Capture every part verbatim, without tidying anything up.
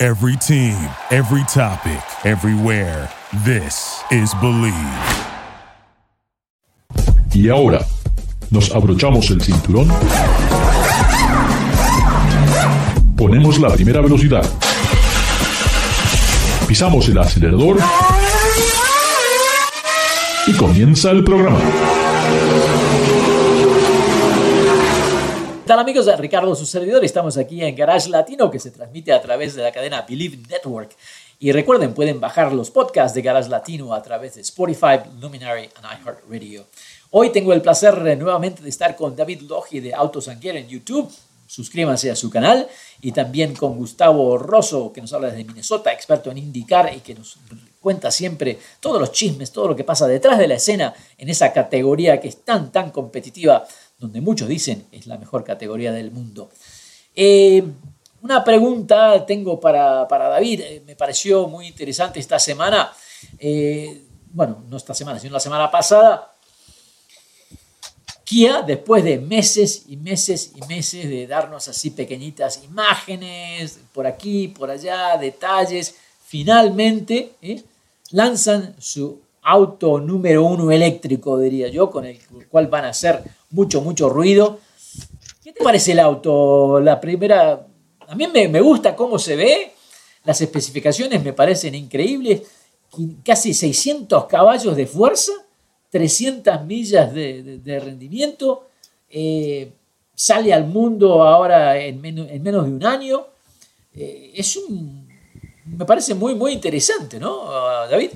Every team, every topic, everywhere. This is Believe. Y ahora, nos abrochamos el cinturón, ponemos la primera velocidad, pisamos el acelerador y comienza el programa. ¿Qué tal, amigos? Ricardo, su servidor. Estamos aquí en Garage Latino, que se transmite a través de la cadena Believe Network. Y recuerden, pueden bajar los podcasts de Garage Latino a través de Spotify, Luminary and iHeartRadio. Hoy tengo el placer nuevamente de estar con David Logie de Autos and Gear en YouTube. Suscríbanse a su canal. Y también con Gustavo Rosso, que nos habla desde Minnesota, experto en IndyCar y que nos cuenta siempre todos los chismes, todo lo que pasa detrás de la escena en esa categoría que es tan, tan competitiva, donde muchos dicen es la mejor categoría del mundo. Eh, una pregunta tengo para, para David. Eh, me pareció muy interesante esta semana. Eh, bueno, no esta semana, sino la semana pasada. Kia, después de meses y meses y meses de darnos así pequeñitas imágenes, por aquí, por allá, detalles, finalmente eh, lanzan su auto número uno eléctrico, diría yo, con el cual van a hacer mucho, mucho ruido. ¿Qué te parece el auto? La primera, a mí me, me gusta cómo se ve, las especificaciones me parecen increíbles, casi seiscientos caballos de fuerza, trescientas millas de, de, de rendimiento, eh, sale al mundo ahora en, men- en menos de un año, eh, es un, me parece muy, muy interesante, ¿no, David?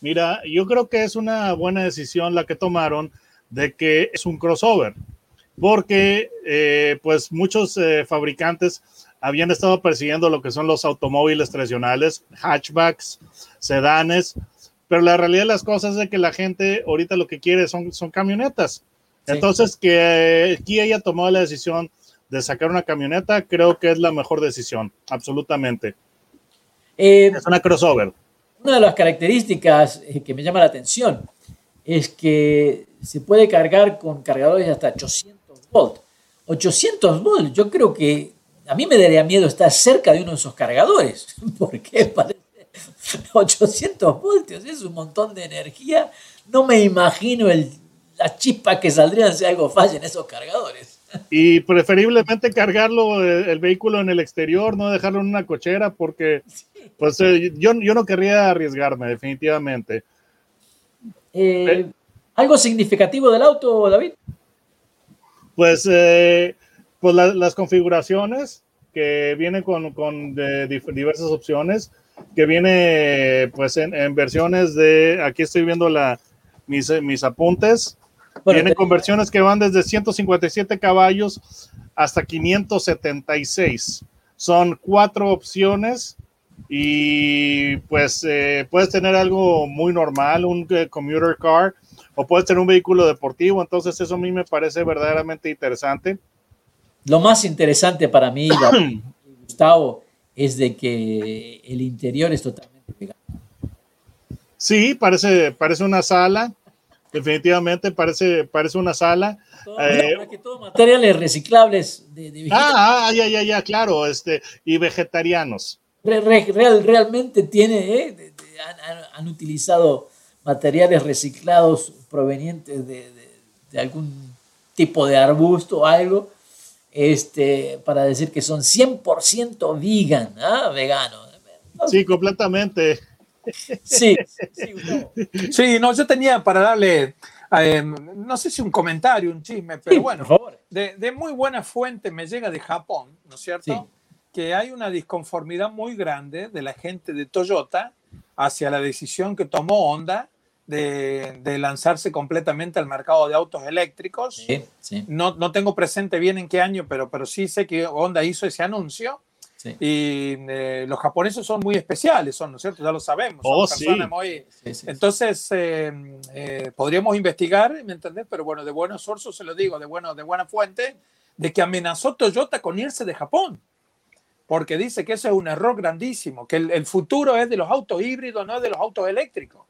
Mira, yo creo que es una buena decisión la que tomaron de que es un crossover, porque eh, pues muchos eh, fabricantes habían estado persiguiendo lo que son los automóviles tradicionales, hatchbacks, sedanes, pero la realidad de las cosas es de que la gente ahorita lo que quiere son, son camionetas. Sí. Entonces, que Kia haya tomado la decisión de sacar una camioneta, creo que es la mejor decisión, absolutamente. Eh, es una crossover. Una de las características que me llama la atención es que se puede cargar con cargadores hasta ochocientos volts. ochocientos volts, yo creo que a mí me daría miedo estar cerca de uno de esos cargadores, porque parece ochocientos voltios, es un montón de energía. No me imagino el, las chispas que saldrían si algo falla en esos cargadores. Y preferiblemente cargarlo el, el vehículo en el exterior, no dejarlo en una cochera, porque sí. pues, eh, yo, yo no querría arriesgarme, definitivamente. Eh, eh, ¿Algo significativo del auto, David? Pues, eh, pues la, las configuraciones que vienen con, con de diversas opciones, que viene pues en, en versiones de, aquí estoy viendo la, mis, mis apuntes, bueno, vienen te... con versiones que van desde ciento cincuenta y siete caballos hasta quinientos setenta y seis. Son cuatro opciones. Y pues eh, puedes tener algo muy normal, un eh, commuter car, o puedes tener un vehículo deportivo. Entonces eso a mí me parece verdaderamente interesante. Lo más interesante para mí, David, Gustavo, es de que el interior es totalmente pegado. Sí, parece, parece una sala, definitivamente parece, parece una sala. Todo, eh, que todo materiales reciclables de, de ah, ah, ya, ya, ya, claro, este, y vegetarianos. Real, realmente tiene, eh, han, han utilizado materiales reciclados provenientes de, de, de algún tipo de arbusto o algo, este, para decir que son cien por ciento vegan, ¿eh? Vegano. Sí, completamente. Sí, sí, no. sí, no, yo tenía para darle, eh, no sé si un comentario, un chisme, pero sí, bueno, por favor. De, de muy buena fuente me llega de Japón, ¿no es cierto? Sí. Que hay una disconformidad muy grande de la gente de Toyota hacia la decisión que tomó Honda de, de lanzarse completamente al mercado de autos eléctricos. Sí, sí. No, no tengo presente bien en qué año, pero, pero sí sé que Honda hizo ese anuncio. Sí. Y eh, los japoneses son muy especiales, son, ¿no es cierto? Ya lo sabemos. Oh, son personas sí. muy... Sí, sí, entonces, eh, eh, podríamos investigar, ¿me entendés? Pero bueno, de buenos sources se lo digo, de, bueno, de buena fuente, de que amenazó Toyota con irse de Japón, porque dice que eso es un error grandísimo, que el, el futuro es de los autos híbridos, no es de los autos eléctricos.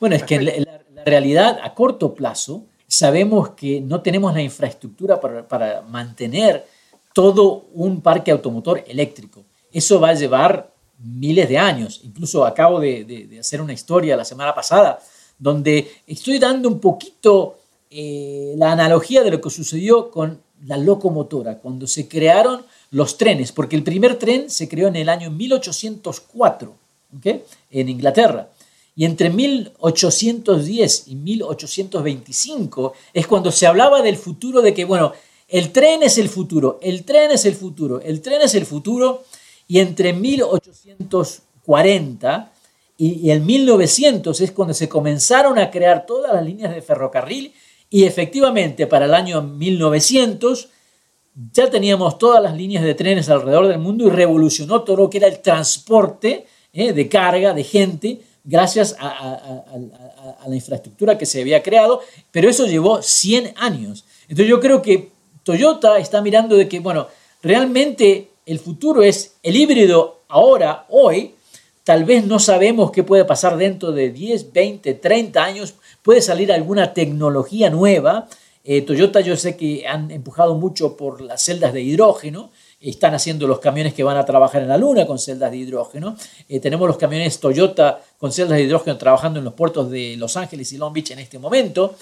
Bueno, es que la, la realidad a corto plazo, sabemos que no tenemos la infraestructura para, para mantener todo un parque automotor eléctrico. Eso va a llevar miles de años. Incluso acabo de, de, de hacer una historia la semana pasada donde estoy dando un poquito eh, la analogía de lo que sucedió con la locomotora, cuando se crearon los trenes, porque el primer tren se creó en el año mil ochocientos cuatro, ¿okay? En Inglaterra. Y entre mil ochocientos diez y mil ochocientos veinticinco es cuando se hablaba del futuro de que, bueno, el tren es el futuro, el tren es el futuro, el tren es el futuro. Y entre mil ochocientos cuarenta y, y el mil novecientos es cuando se comenzaron a crear todas las líneas de ferrocarril y efectivamente para el año mil novecientos ya teníamos todas las líneas de trenes alrededor del mundo y revolucionó todo lo que era el transporte eh, de carga, de gente, gracias a, a, a, a la infraestructura que se había creado, pero eso llevó cien años. Entonces yo creo que Toyota está mirando de que, bueno, realmente el futuro es el híbrido ahora, hoy. Tal vez no sabemos qué puede pasar dentro de diez, veinte, treinta años. Puede salir alguna tecnología nueva. Eh, Toyota yo sé que han empujado mucho por las celdas de hidrógeno. Están haciendo los camiones que van a trabajar en la Luna con celdas de hidrógeno. Eh, tenemos los camiones Toyota con celdas de hidrógeno trabajando en los puertos de Los Ángeles y Long Beach en este momento.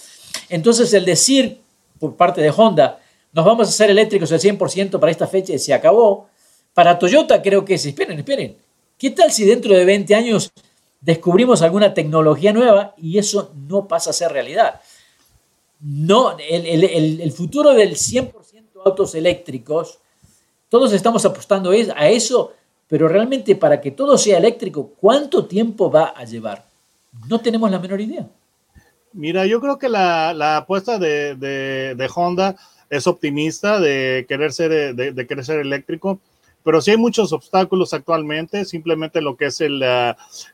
Entonces, el decir por parte de Honda, nos vamos a hacer eléctricos al cien por ciento para esta fecha y se acabó. Para Toyota creo que es, esperen, esperen. ¿Qué tal si dentro de veinte años descubrimos alguna tecnología nueva y eso no pasa a ser realidad? No, el, el, el, el futuro del cien por ciento autos eléctricos, todos estamos apostando a eso, pero realmente para que todo sea eléctrico, ¿cuánto tiempo va a llevar? No tenemos la menor idea. Mira, yo creo que la, la apuesta de, de, de Honda es optimista de querer ser, de, de querer ser eléctrico, pero sí hay muchos obstáculos actualmente, simplemente lo que es el,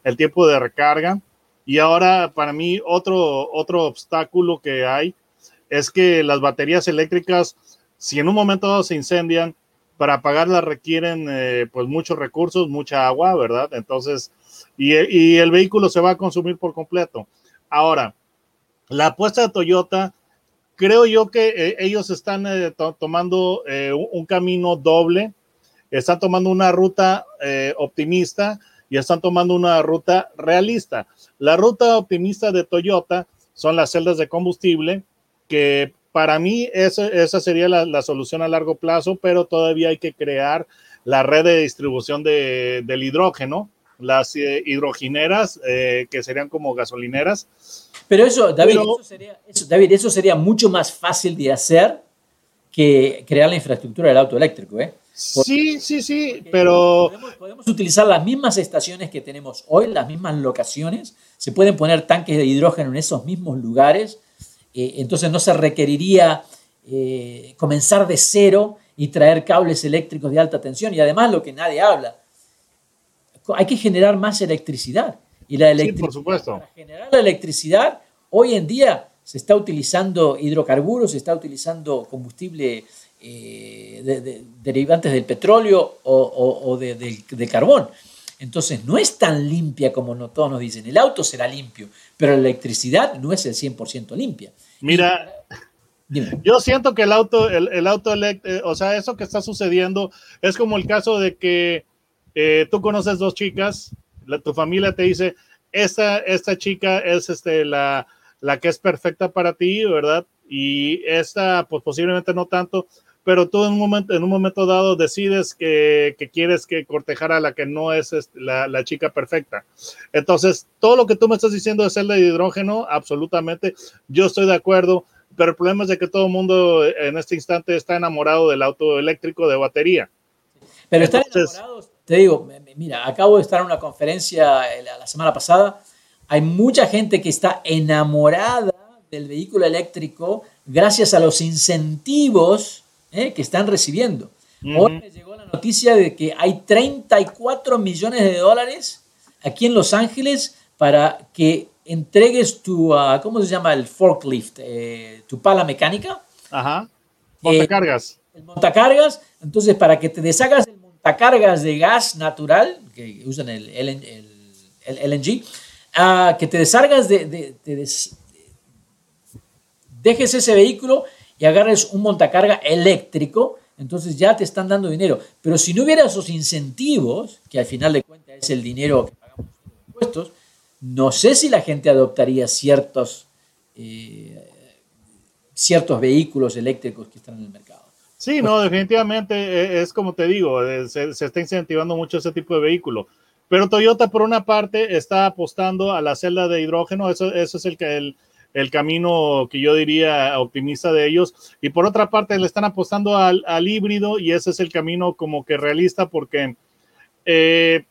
el tiempo de recarga. Y ahora, para mí, otro, otro obstáculo que hay es que las baterías eléctricas, si en un momento dado se incendian, para apagarlas requieren eh, pues muchos recursos, mucha agua, ¿verdad? Entonces, y, y el vehículo se va a consumir por completo. Ahora, la apuesta de Toyota, creo yo que eh, ellos están eh, to- tomando eh, un, un camino doble, están tomando una ruta eh, optimista y están tomando una ruta realista. La ruta optimista de Toyota son las celdas de combustible que... Para mí esa, esa sería la, la solución a largo plazo, pero todavía hay que crear la red de distribución de, del hidrógeno, las eh, hidrogineras, eh, que serían como gasolineras. Pero eso, David, pero, eso sería, eso, David, eso sería mucho más fácil de hacer que crear la infraestructura del auto eléctrico, ¿eh? Porque, sí, sí, sí, pero... Podemos, podemos utilizar las mismas estaciones que tenemos hoy, las mismas locaciones, se pueden poner tanques de hidrógeno en esos mismos lugares. Entonces no se requeriría eh, comenzar de cero y traer cables eléctricos de alta tensión. Y además lo que nadie habla, hay que generar más electricidad. Y la electricidad, sí, por supuesto. Para generar la electricidad, hoy en día se está utilizando hidrocarburos, se está utilizando combustible eh, de, de, derivantes del petróleo o, o, o de, de, de carbón. Entonces no es tan limpia como todos nos dicen. El auto será limpio, pero la electricidad no es el cien por ciento limpia. Mira, dime. Yo siento que el auto, el, el auto eléctrico, o sea, eso que está sucediendo es como el caso de que eh, tú conoces dos chicas, la, tu familia te dice, esta, esta chica es este, la, la que es perfecta para ti, ¿verdad? Y esta, pues posiblemente no tanto, pero tú en un momento, en un momento dado decides que, que quieres que cortejar a la que no es la, la chica perfecta. Entonces, todo lo que tú me estás diciendo de celda de hidrógeno, absolutamente, yo estoy de acuerdo, pero el problema es de que todo el mundo en este instante está enamorado del auto eléctrico de batería. Pero están enamorados, te digo, mira, acabo de estar en una conferencia la semana pasada, hay mucha gente que está enamorada del vehículo eléctrico gracias a los incentivos Eh, que están recibiendo. Hoy uh-huh. me llegó la noticia de que hay treinta y cuatro millones de dólares aquí en Los Ángeles para que entregues tu, uh, ¿cómo se llama? El forklift, eh, tu pala mecánica. Ajá. Montacargas. Eh, el montacargas. Entonces, para que te deshagas del montacargas de gas natural, que usan el, el, el, el L N G, uh, que te deshagas de... de, de des, dejes ese vehículo y agarres un montacarga eléctrico, entonces ya te están dando dinero. Pero si no hubiera esos incentivos, que al final de cuentas es el dinero que pagamos los impuestos, no sé si la gente adoptaría ciertos, eh, ciertos vehículos eléctricos que están en el mercado. Sí, no, definitivamente es como te digo, se, se está incentivando mucho ese tipo de vehículo. Pero Toyota, por una parte, está apostando a la celda de hidrógeno, eso, eso es el que... El, el camino que yo diría optimista de ellos, y por otra parte le están apostando al, al híbrido, y ese es el camino como que realista, porque eh,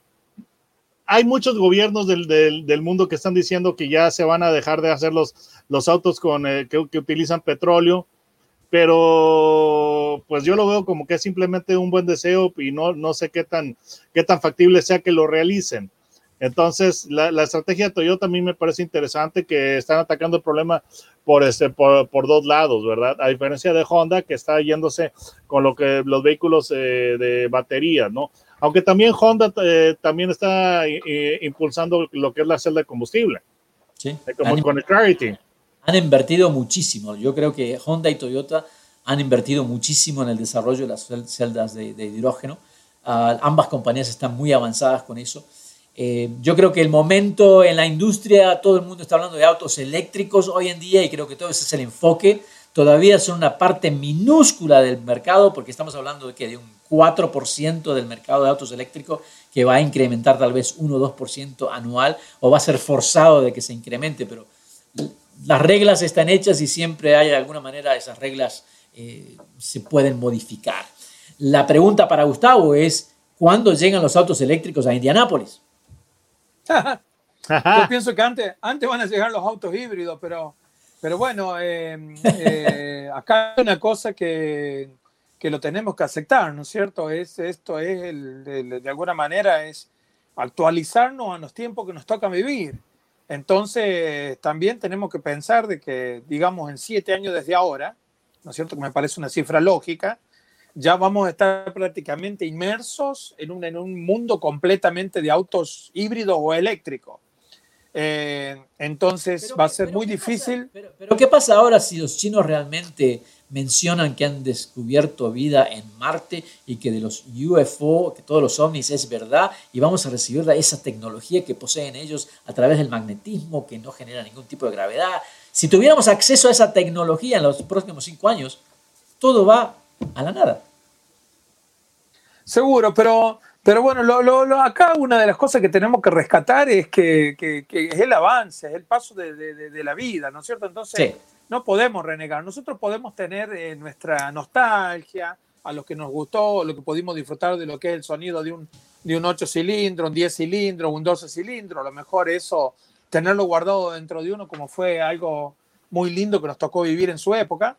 hay muchos gobiernos del, del, del mundo que están diciendo que ya se van a dejar de hacer los, los autos con, eh, que, que utilizan petróleo, pero pues yo lo veo como que es simplemente un buen deseo y no, no sé qué tan, qué tan factible sea que lo realicen. Entonces, la, la estrategia de Toyota a mí me parece interesante, que están atacando el problema por, este, por, por dos lados, ¿verdad? A diferencia de Honda, que está yéndose con lo que los vehículos eh, de batería, ¿no? Aunque también Honda eh, también está eh, impulsando lo que es la celda de combustible. Sí. Como han, con el Clarity. Han invertido muchísimo. Yo creo que Honda y Toyota han invertido muchísimo en el desarrollo de las celdas de, de hidrógeno. Uh, ambas compañías están muy avanzadas con eso. Eh, yo creo que el momento en la industria, todo el mundo está hablando de autos eléctricos hoy en día, y creo que todo ese es el enfoque. Todavía son una parte minúscula del mercado, porque estamos hablando de, ¿qué? De un cuatro por ciento del mercado de autos eléctricos, que va a incrementar tal vez uno o dos por ciento anual, o va a ser forzado de que se incremente, pero las reglas están hechas y siempre hay de alguna manera esas reglas eh, se pueden modificar. La pregunta para Gustavo es, ¿cuándo llegan los autos eléctricos a Indianápolis? Yo pienso que antes, antes van a llegar los autos híbridos, pero, pero bueno, eh, eh, acá hay una cosa que, que lo tenemos que aceptar, ¿no es cierto? Es, esto es, el, el, de alguna manera, es actualizarnos a los tiempos que nos tocan vivir. Entonces, también tenemos que pensar de que, digamos, en siete años desde ahora, ¿no es cierto?, que me parece una cifra lógica, ya vamos a estar prácticamente inmersos en un, en un mundo completamente de autos híbridos o eléctricos. Eh, entonces pero, va a ser pero, muy difícil. Pasa, pero, pero ¿qué pasa ahora si los chinos realmente mencionan que han descubierto vida en Marte y que de los U F O, que todos los ovnis es verdad, y vamos a recibir esa tecnología que poseen ellos a través del magnetismo que no genera ningún tipo de gravedad? Si tuviéramos acceso a esa tecnología en los próximos cinco años, todo va a la nada. Seguro, pero, pero bueno, lo, lo, lo, acá una de las cosas que tenemos que rescatar es que, que, que es el avance, es el paso de, de, de la vida, ¿no es cierto? Entonces, sí, no podemos renegar. Nosotros podemos tener eh, nuestra nostalgia a lo que nos gustó, lo que pudimos disfrutar de lo que es el sonido de un, de un ocho cilindros, un diez cilindros, un doce cilindros. A lo mejor eso, tenerlo guardado dentro de uno, como fue algo muy lindo que nos tocó vivir en su época.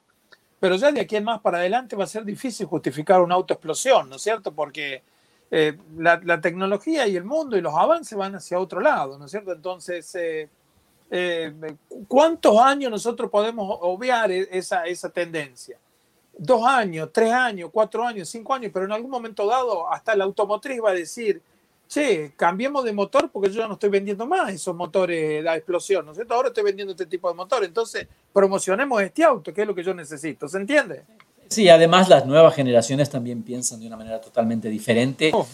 Pero ya de aquí en más para adelante va a ser difícil justificar una autoexplosión, ¿no es cierto? Porque eh, la, la tecnología y el mundo y los avances van hacia otro lado, ¿no es cierto? Entonces, eh, eh, ¿cuántos años nosotros podemos obviar esa, esa tendencia? Dos años, tres años, cuatro años, cinco años, pero en algún momento dado hasta la automotriz va a decir, che, cambiemos de motor porque yo ya no estoy vendiendo más esos motores a explosión, ¿no es cierto? Ahora estoy vendiendo este tipo de motor, entonces promocionemos este auto, que es lo que yo necesito, ¿se entiende? Sí, además las nuevas generaciones también piensan de una manera totalmente diferente. Oh.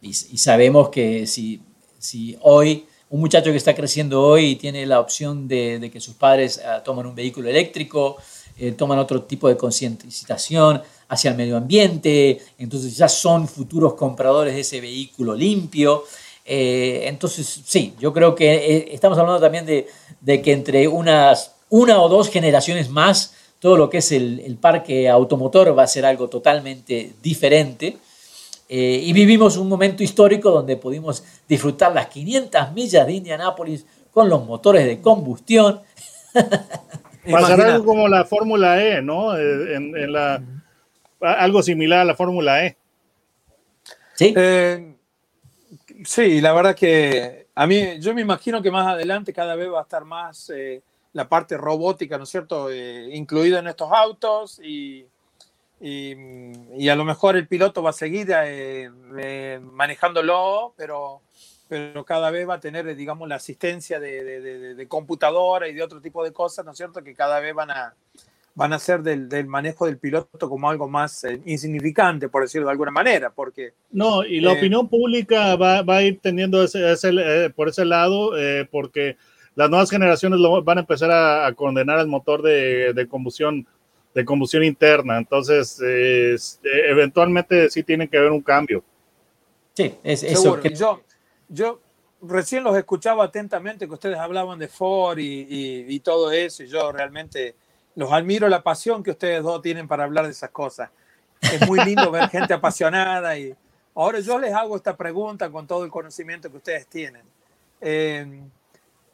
y, y sabemos que si, si hoy un muchacho que está creciendo hoy tiene la opción de, de que sus padres uh, toman un vehículo eléctrico, eh, toman otro tipo de concientización hacia el medio ambiente, entonces ya son futuros compradores de ese vehículo limpio. Eh, entonces, sí, yo creo que eh, estamos hablando también de, de que entre unas una o dos generaciones más, todo lo que es el, el parque automotor va a ser algo totalmente diferente. Eh, y vivimos un momento histórico donde pudimos disfrutar las quinientas millas de Indianápolis con los motores de combustión. Pasará algo como la Fórmula E, ¿no? En, en la... Algo similar a la Fórmula E. Sí. Eh, sí, la verdad que a mí, yo me imagino que más adelante cada vez va a estar más eh, la parte robótica, ¿no es cierto?, eh, incluida en estos autos y, y, y a lo mejor el piloto va a seguir eh, eh, manejándolo, pero, pero cada vez va a tener, digamos, la asistencia de, de, de, de computadora y de otro tipo de cosas, ¿no es cierto?, que cada vez van a, van a hacer del, del manejo del piloto como algo más eh, insignificante, por decirlo de alguna manera, porque... No, y la eh, opinión pública va, va a ir tendiendo ese, ese, eh, por ese lado, eh, porque las nuevas generaciones lo, van a empezar a, a condenar al motor de, de combustión de combustión interna, entonces eh, eventualmente sí tiene que haber un cambio. Sí, es eso. Que... Yo, yo recién los escuchaba atentamente que ustedes hablaban de Ford y, y, y todo eso, y yo realmente... Los admiro la pasión que ustedes dos tienen para hablar de esas cosas. Es muy lindo ver gente apasionada. Y ahora yo les hago esta pregunta con todo el conocimiento que ustedes tienen. Eh,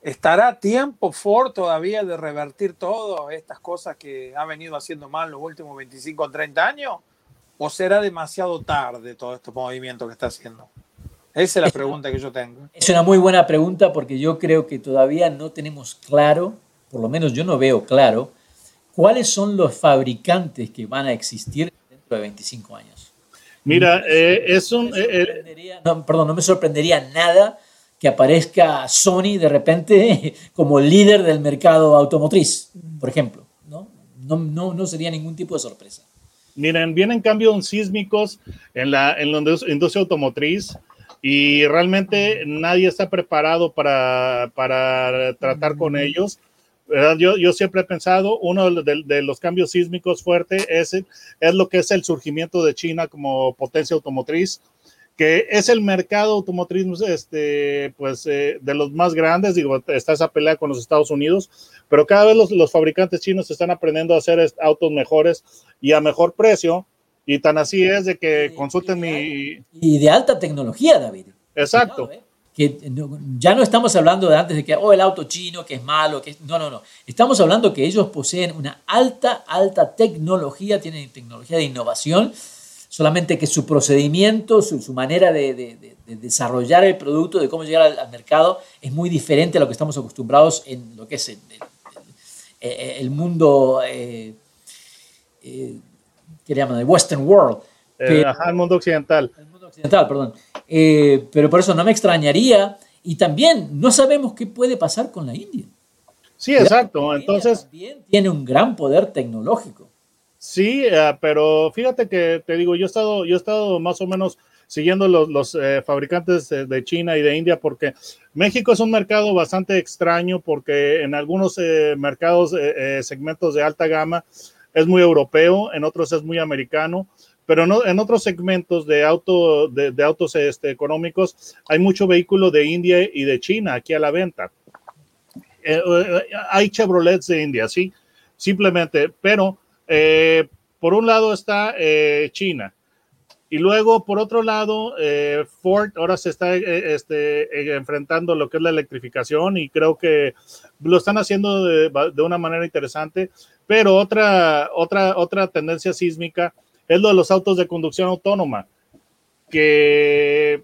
¿Estará tiempo Ford todavía de revertir todas estas cosas que ha venido haciendo mal los últimos veinticinco o treinta años? ¿O será demasiado tarde todo este movimiento que está haciendo? Esa es la pregunta que yo tengo. Es una muy buena pregunta porque yo creo que todavía no tenemos claro, por lo menos yo no veo claro, ¿cuáles son los fabricantes que van a existir dentro de veinticinco años? Mira, eh, es un... Eh, no, perdón, no me sorprendería nada que aparezca Sony de repente como líder del mercado automotriz, por ejemplo. No, no, no, no sería ningún tipo de sorpresa. Miren, vienen cambios sísmicos en la, en la industria automotriz y realmente nadie está preparado para, para tratar con ellos. Yo, yo siempre he pensado, uno de, de los cambios sísmicos fuertes es, es lo que es el surgimiento de China como potencia automotriz, que es el mercado automotriz este, pues, eh, de los más grandes. Digo, está esa pelea con los Estados Unidos, pero cada vez los, los fabricantes chinos están aprendiendo a hacer autos mejores y a mejor precio, y tan así es de que consulten mi... Y de alta tecnología, David. Exacto. Claro, ¿eh? Que ya no estamos hablando de antes de que oh, el auto chino que es malo, que es... no, no, no. Estamos hablando que ellos poseen una alta, alta tecnología, tienen tecnología de innovación, solamente que su procedimiento, su, su manera de, de, de, de desarrollar el producto, de cómo llegar al, al mercado, es muy diferente a lo que estamos acostumbrados en lo que es el, el, el mundo, eh, eh, ¿qué le llaman? El Western World. Eh, ajá, el mundo occidental. El mundo occidental, perdón. Eh, pero por eso no me extrañaría, y también no sabemos qué puede pasar con la India. Sí, exacto. La India entonces también tiene un gran poder tecnológico. Sí, eh, pero fíjate que te digo, yo he estado, yo he estado más o menos siguiendo los, los eh, fabricantes de, de China y de India, porque México es un mercado bastante extraño, porque en algunos eh, mercados, eh, eh, segmentos de alta gama es muy europeo, en otros es muy americano. Pero no, en otros segmentos de, auto, de, de autos este, económicos hay mucho vehículo de India y de China aquí a la venta. Eh, eh, hay Chevrolets de India, sí, simplemente. Pero eh, por un lado está eh, China. Y luego, por otro lado, eh, Ford ahora se está eh, este, eh, enfrentando lo que es la electrificación, y creo que lo están haciendo de, de una manera interesante. Pero otra, otra, otra tendencia sísmica es lo de los autos de conducción autónoma, que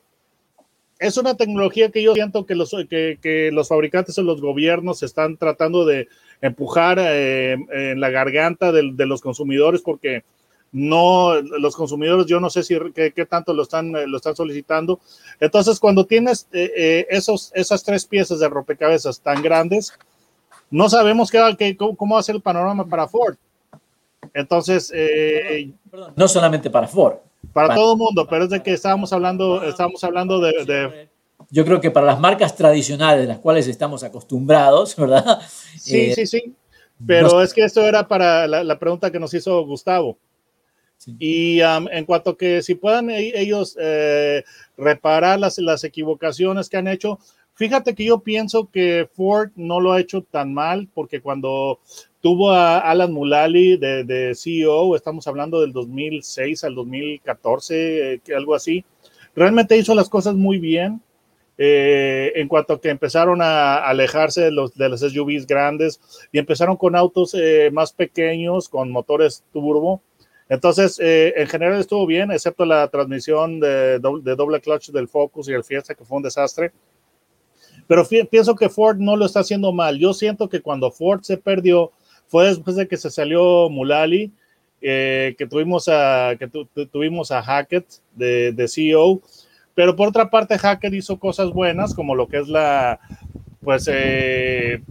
es una tecnología que yo siento que los, que, que los fabricantes o los gobiernos están tratando de empujar eh, en la garganta de, de los consumidores, porque no, los consumidores yo no sé si qué, qué tanto lo están, lo están solicitando. Entonces, cuando tienes eh, eh, esos, esas tres piezas de rompecabezas tan grandes, no sabemos qué, qué, cómo va a ser el panorama para Ford. Entonces, eh, perdón, no solamente para Ford. Para, para todo el mundo, pero es de que estábamos hablando, estábamos hablando de, de... Yo creo que para las marcas tradicionales de las cuales estamos acostumbrados, ¿verdad? Sí, eh, sí, sí. Pero no... es que esto era para la, la pregunta que nos hizo Gustavo. Sí. Y um, en cuanto a que si puedan ellos eh, reparar las, las equivocaciones que han hecho, fíjate que yo pienso que Ford no lo ha hecho tan mal, porque cuando... tuvo a Alan Mulally de, de C E O, estamos hablando del dos mil seis al dos mil catorce, eh, algo así. Realmente hizo las cosas muy bien eh, en cuanto a que empezaron a alejarse de, los, de las S U Vs grandes y empezaron con autos eh, más pequeños, con motores turbo. Entonces, eh, en general estuvo bien, excepto la transmisión de doble, de doble clutch del Focus y el Fiesta, que fue un desastre. Pero fie, pienso que Ford no lo está haciendo mal. Yo siento que cuando Ford se perdió fue después de que se salió Mulally, eh, que tuvimos a, que tu, tu, tuvimos a Hackett de, de C E O. Pero por otra parte, Hackett hizo cosas buenas, como lo que es la, pues, eh,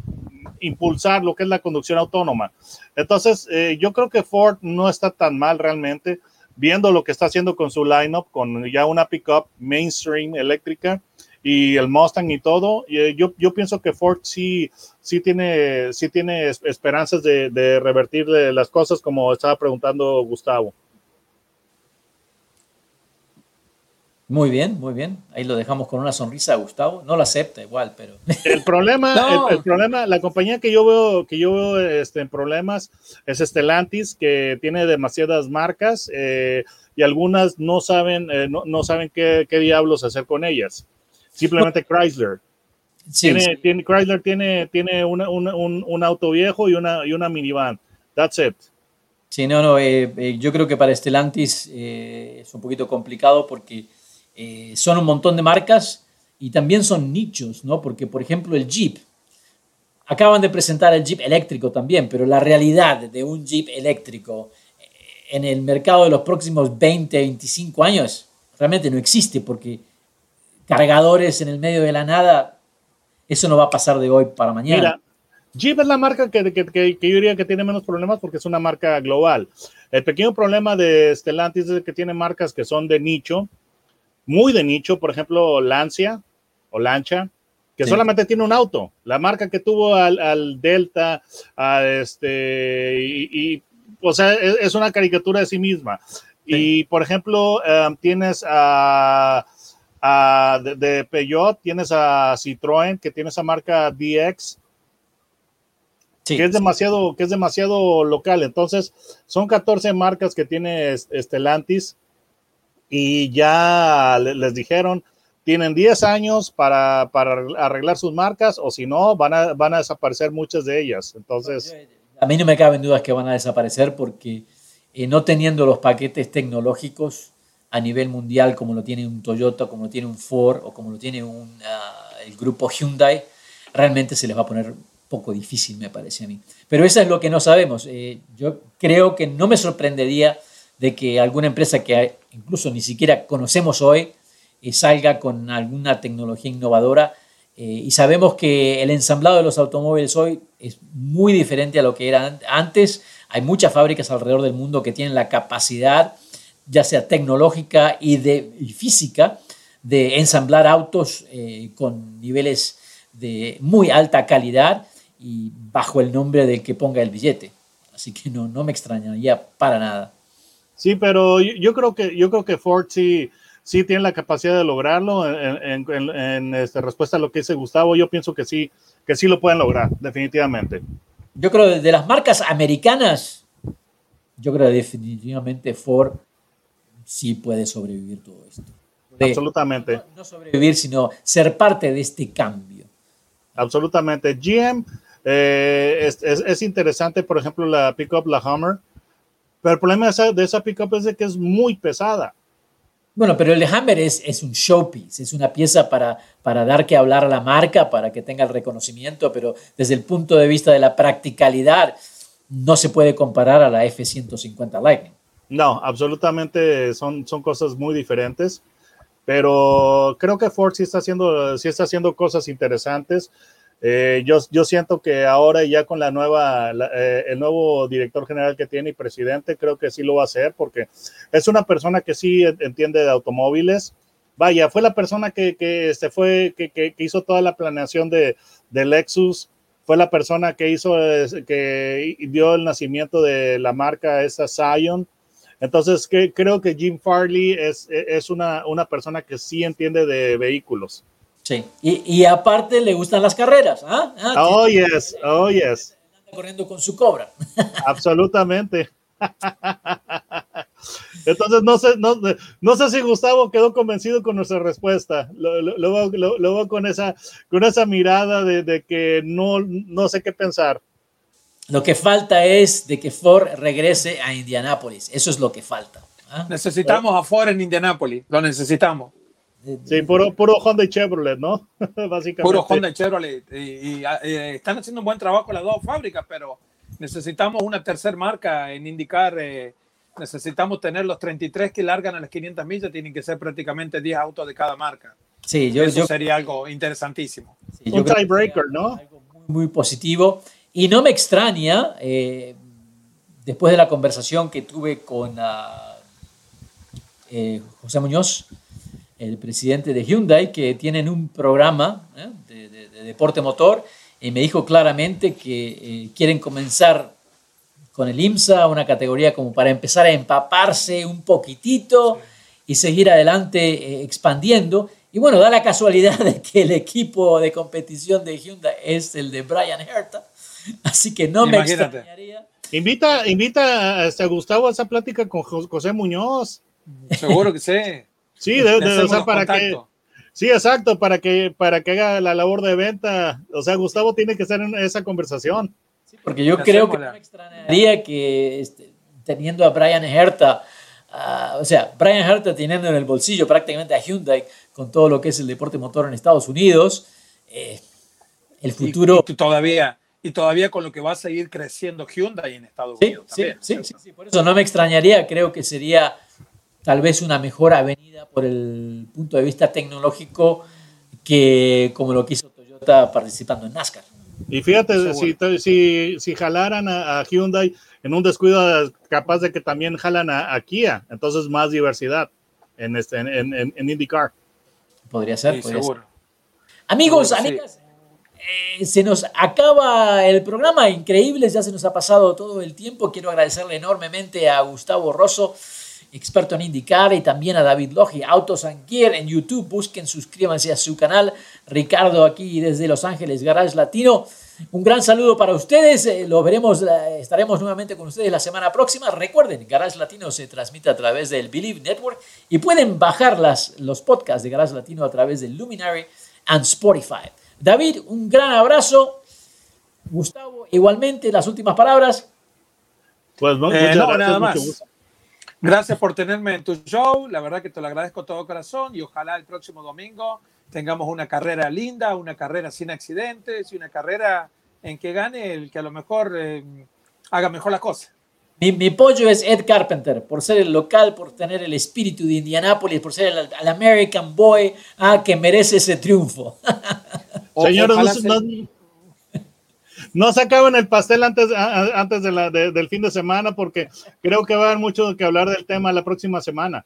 impulsar lo que es la conducción autónoma. Entonces, eh, yo creo que Ford no está tan mal realmente, viendo lo que está haciendo con su lineup, con ya una pickup mainstream eléctrica y el Mustang y todo. Y yo, yo pienso que Ford sí, sí tiene, sí tiene esperanzas de, de revertir las cosas, como estaba preguntando Gustavo. Muy bien, muy bien. Ahí lo dejamos con una sonrisa a Gustavo. No lo acepta igual, pero... El problema, no. el, el problema, la compañía que yo veo, que yo veo este, en problemas es Stellantis, que tiene demasiadas marcas eh, y algunas no saben, eh, no, no saben qué, qué diablos hacer con ellas. Simplemente Chrysler. Sí, tiene, sí. Tiene, Chrysler tiene, tiene una, una, un, un auto viejo y una, y una minivan. That's it. Sí, no, no. Eh, eh, yo creo que para Stellantis eh, es un poquito complicado porque... Eh, son un montón de marcas y también son nichos, ¿no? Porque, por ejemplo, el Jeep. Acaban de presentar el Jeep eléctrico también, pero la realidad de un Jeep eléctrico en el mercado de los próximos veinte, veinticinco años realmente no existe, porque cargadores en el medio de la nada, eso no va a pasar de hoy para mañana. Mira, Jeep es la marca que, que, que, que yo diría que tiene menos problemas porque es una marca global. El pequeño problema de Stellantis es que tiene marcas que son de nicho, muy de nicho, por ejemplo, Lancia o Lancia, que sí. solamente tiene un auto. La marca que tuvo al, al Delta, a este, y, y o sea, es, es una caricatura de sí misma. Sí. Y, por ejemplo, um, tienes a, a de, de Peugeot, tienes a Citroën, que tiene esa marca D X, sí, que es demasiado, sí. que es demasiado local. Entonces, son catorce marcas que tiene Stellantis. Y ya les dijeron, tienen diez años para, para arreglar sus marcas, o si no, van a, van a desaparecer muchas de ellas. Entonces, a mí no me caben dudas que van a desaparecer porque eh, no teniendo los paquetes tecnológicos a nivel mundial como lo tiene un Toyota, como lo tiene un Ford o como lo tiene un, uh, el grupo Hyundai, realmente se les va a poner poco difícil, me parece a mí. Pero eso es lo que no sabemos. Eh, yo creo que no me sorprendería de que alguna empresa que incluso ni siquiera conocemos hoy eh, salga con alguna tecnología innovadora. Eh, y sabemos que el ensamblado de los automóviles hoy es muy diferente a lo que era antes. Hay muchas fábricas alrededor del mundo que tienen la capacidad, ya sea tecnológica y, de, y física, de ensamblar autos eh, con niveles de muy alta calidad y bajo el nombre del que ponga el billete. Así que no, no me extrañaría para nada. Sí, pero yo creo que yo creo que Ford sí, sí tiene la capacidad de lograrlo. En, en, en esta respuesta a lo que dice Gustavo, yo pienso que sí, que sí lo pueden lograr, definitivamente. Yo creo que de las marcas americanas, yo creo que definitivamente Ford sí puede sobrevivir todo esto. De, Absolutamente. No, no sobrevivir, sino ser parte de este cambio. Absolutamente. G M eh, es, es, es interesante, por ejemplo, la pickup, la Hummer. Pero el problema de esa, de esa pickup es de que es muy pesada. Bueno, pero el de Hummer es, es un showpiece, es una pieza para, para dar que hablar a la marca, para que tenga el reconocimiento, pero desde el punto de vista de la practicalidad no se puede comparar a la F ciento cincuenta Lightning. No, absolutamente son, son cosas muy diferentes, pero creo que Ford sí está haciendo, sí está haciendo cosas interesantes. Eh, yo, yo siento que ahora ya con la nueva, la, eh, el nuevo director general que tiene y presidente, creo que sí lo va a hacer porque es una persona que sí entiende de automóviles. Vaya, fue la persona que, que, este fue, que, que, que hizo toda la planeación de, de Lexus, fue la persona que hizo, que dio el nacimiento de la marca esa Scion. Entonces que, creo que Jim Farley es, es una, una persona que sí entiende de vehículos. Sí, y, y aparte le gustan las carreras. ¿Ah? Ah, oh, sí. yes, oh, yes. Anda corriendo con su cobra. Absolutamente. Entonces, no sé, no, no sé si Gustavo quedó convencido con nuestra respuesta. Luego, luego, luego con esa, con esa mirada de, de que no, no sé qué pensar. Lo que falta es de que Ford regrese a Indianápolis. Eso es lo que falta. ¿Ah? Necesitamos Pero, a Ford en Indianápolis. Lo necesitamos. Sí, puro, puro Honda y Chevrolet, ¿no? Básicamente. Puro Honda y Chevrolet. Y, y, y están haciendo un buen trabajo las dos fábricas, pero necesitamos una tercera marca en IndyCar. Eh, necesitamos tener los treinta y tres que largan a las quinientas millas. Tienen que ser prácticamente diez autos de cada marca. Sí, yo, Eso yo, sería algo interesantísimo. Sí, un tiebreaker, ¿no? Algo muy, muy positivo. Y no me extraña, eh, después de la conversación que tuve con uh, eh, José Muñoz, el presidente de Hyundai, que tienen un programa eh, de, de, de deporte motor, y me dijo claramente que eh, quieren comenzar con el IMSA, una categoría como para empezar a empaparse un poquitito y seguir adelante eh, expandiendo. Y bueno, da la casualidad de que el equipo de competición de Hyundai es el de Brian Herta, así que no Imagínate. me extrañaría. Invita, invita a Gustavo a esa plática con José Muñoz. Seguro que sí. Sí, de, de, o sea, para que, sí, exacto, para que, para que haga la labor de venta. O sea, Gustavo tiene que estar en esa conversación. Sí, porque yo creo que no me extrañaría que este, teniendo a Brian Herta, uh, o sea, Brian Herta teniendo en el bolsillo prácticamente a Hyundai con todo lo que es el deporte motor en Estados Unidos, eh, el futuro... Y, y todavía... Y todavía con lo que va a seguir creciendo Hyundai en Estados sí, Unidos. Sí, también, sí, sí, sí, por eso no me extrañaría. Creo que sería tal vez una mejor avenida por el punto de vista tecnológico que como lo que hizo Toyota participando en NASCAR. Y fíjate, si, si, si jalaran a, a Hyundai en un descuido, capaz de que también jalan a, a Kia. Entonces más diversidad en, este, en, en, en IndyCar. Podría ser, sí, podría seguro. Ser. Amigos, seguro, amigas... Sí. Eh, se nos acaba el programa, increíble, ya se nos ha pasado todo el tiempo. Quiero agradecerle enormemente a Gustavo Rosso, experto en IndyCar, y también a David Logie, Autos and Gear en YouTube. Busquen, suscríbanse a su canal. Ricardo aquí desde Los Ángeles, Garage Latino. Un gran saludo para ustedes. Eh, los veremos, eh, estaremos nuevamente con ustedes la semana próxima. Recuerden, Garage Latino se transmite a través del Believe Network y pueden bajar las, los podcasts de Garage Latino a través del Luminary and Spotify. David, un gran abrazo. Gustavo, igualmente, las últimas palabras. Pues no, eh, no gracias, nada más. Gracias por tenerme en tu show. La verdad que te lo agradezco de todo corazón y ojalá el próximo domingo tengamos una carrera linda, una carrera sin accidentes y una carrera en que gane el que a lo mejor eh, haga mejor las cosas. Mi, mi pollo es Ed Carpenter, por ser el local, por tener el espíritu de Indianápolis, por ser el, el American Boy, ah, que merece ese triunfo. Señores, no, no, no se acaben el pastel antes, antes de la, de, del fin de semana, porque creo que va a haber mucho que hablar del tema la próxima semana.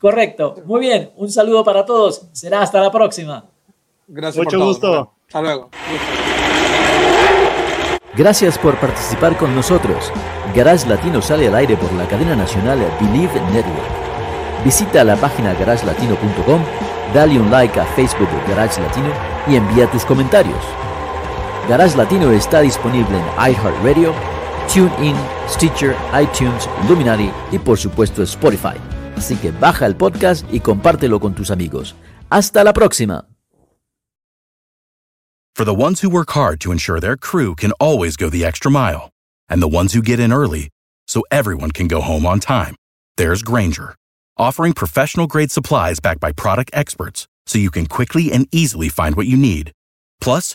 Correcto. Muy bien. Un saludo para todos. Será hasta la próxima. Gracias. Mucho gusto. Hasta luego. Gracias por participar con nosotros. Garage Latino sale al aire por la cadena nacional Believe Network. Visita la página garage latino punto com, dale un like a Facebook de Garage Latino y envía tus comentarios. Garage Latino está disponible en iHeartRadio, TuneIn, Stitcher, iTunes, Luminary y por supuesto Spotify. Así que baja el podcast y compártelo con tus amigos. ¡Hasta la próxima! For the ones who work hard to ensure their crew can always go the extra mile, and the ones who get in early so everyone can go home on time, there's Grainger, offering professional-grade supplies backed by product experts so you can quickly and easily find what you need. Plus,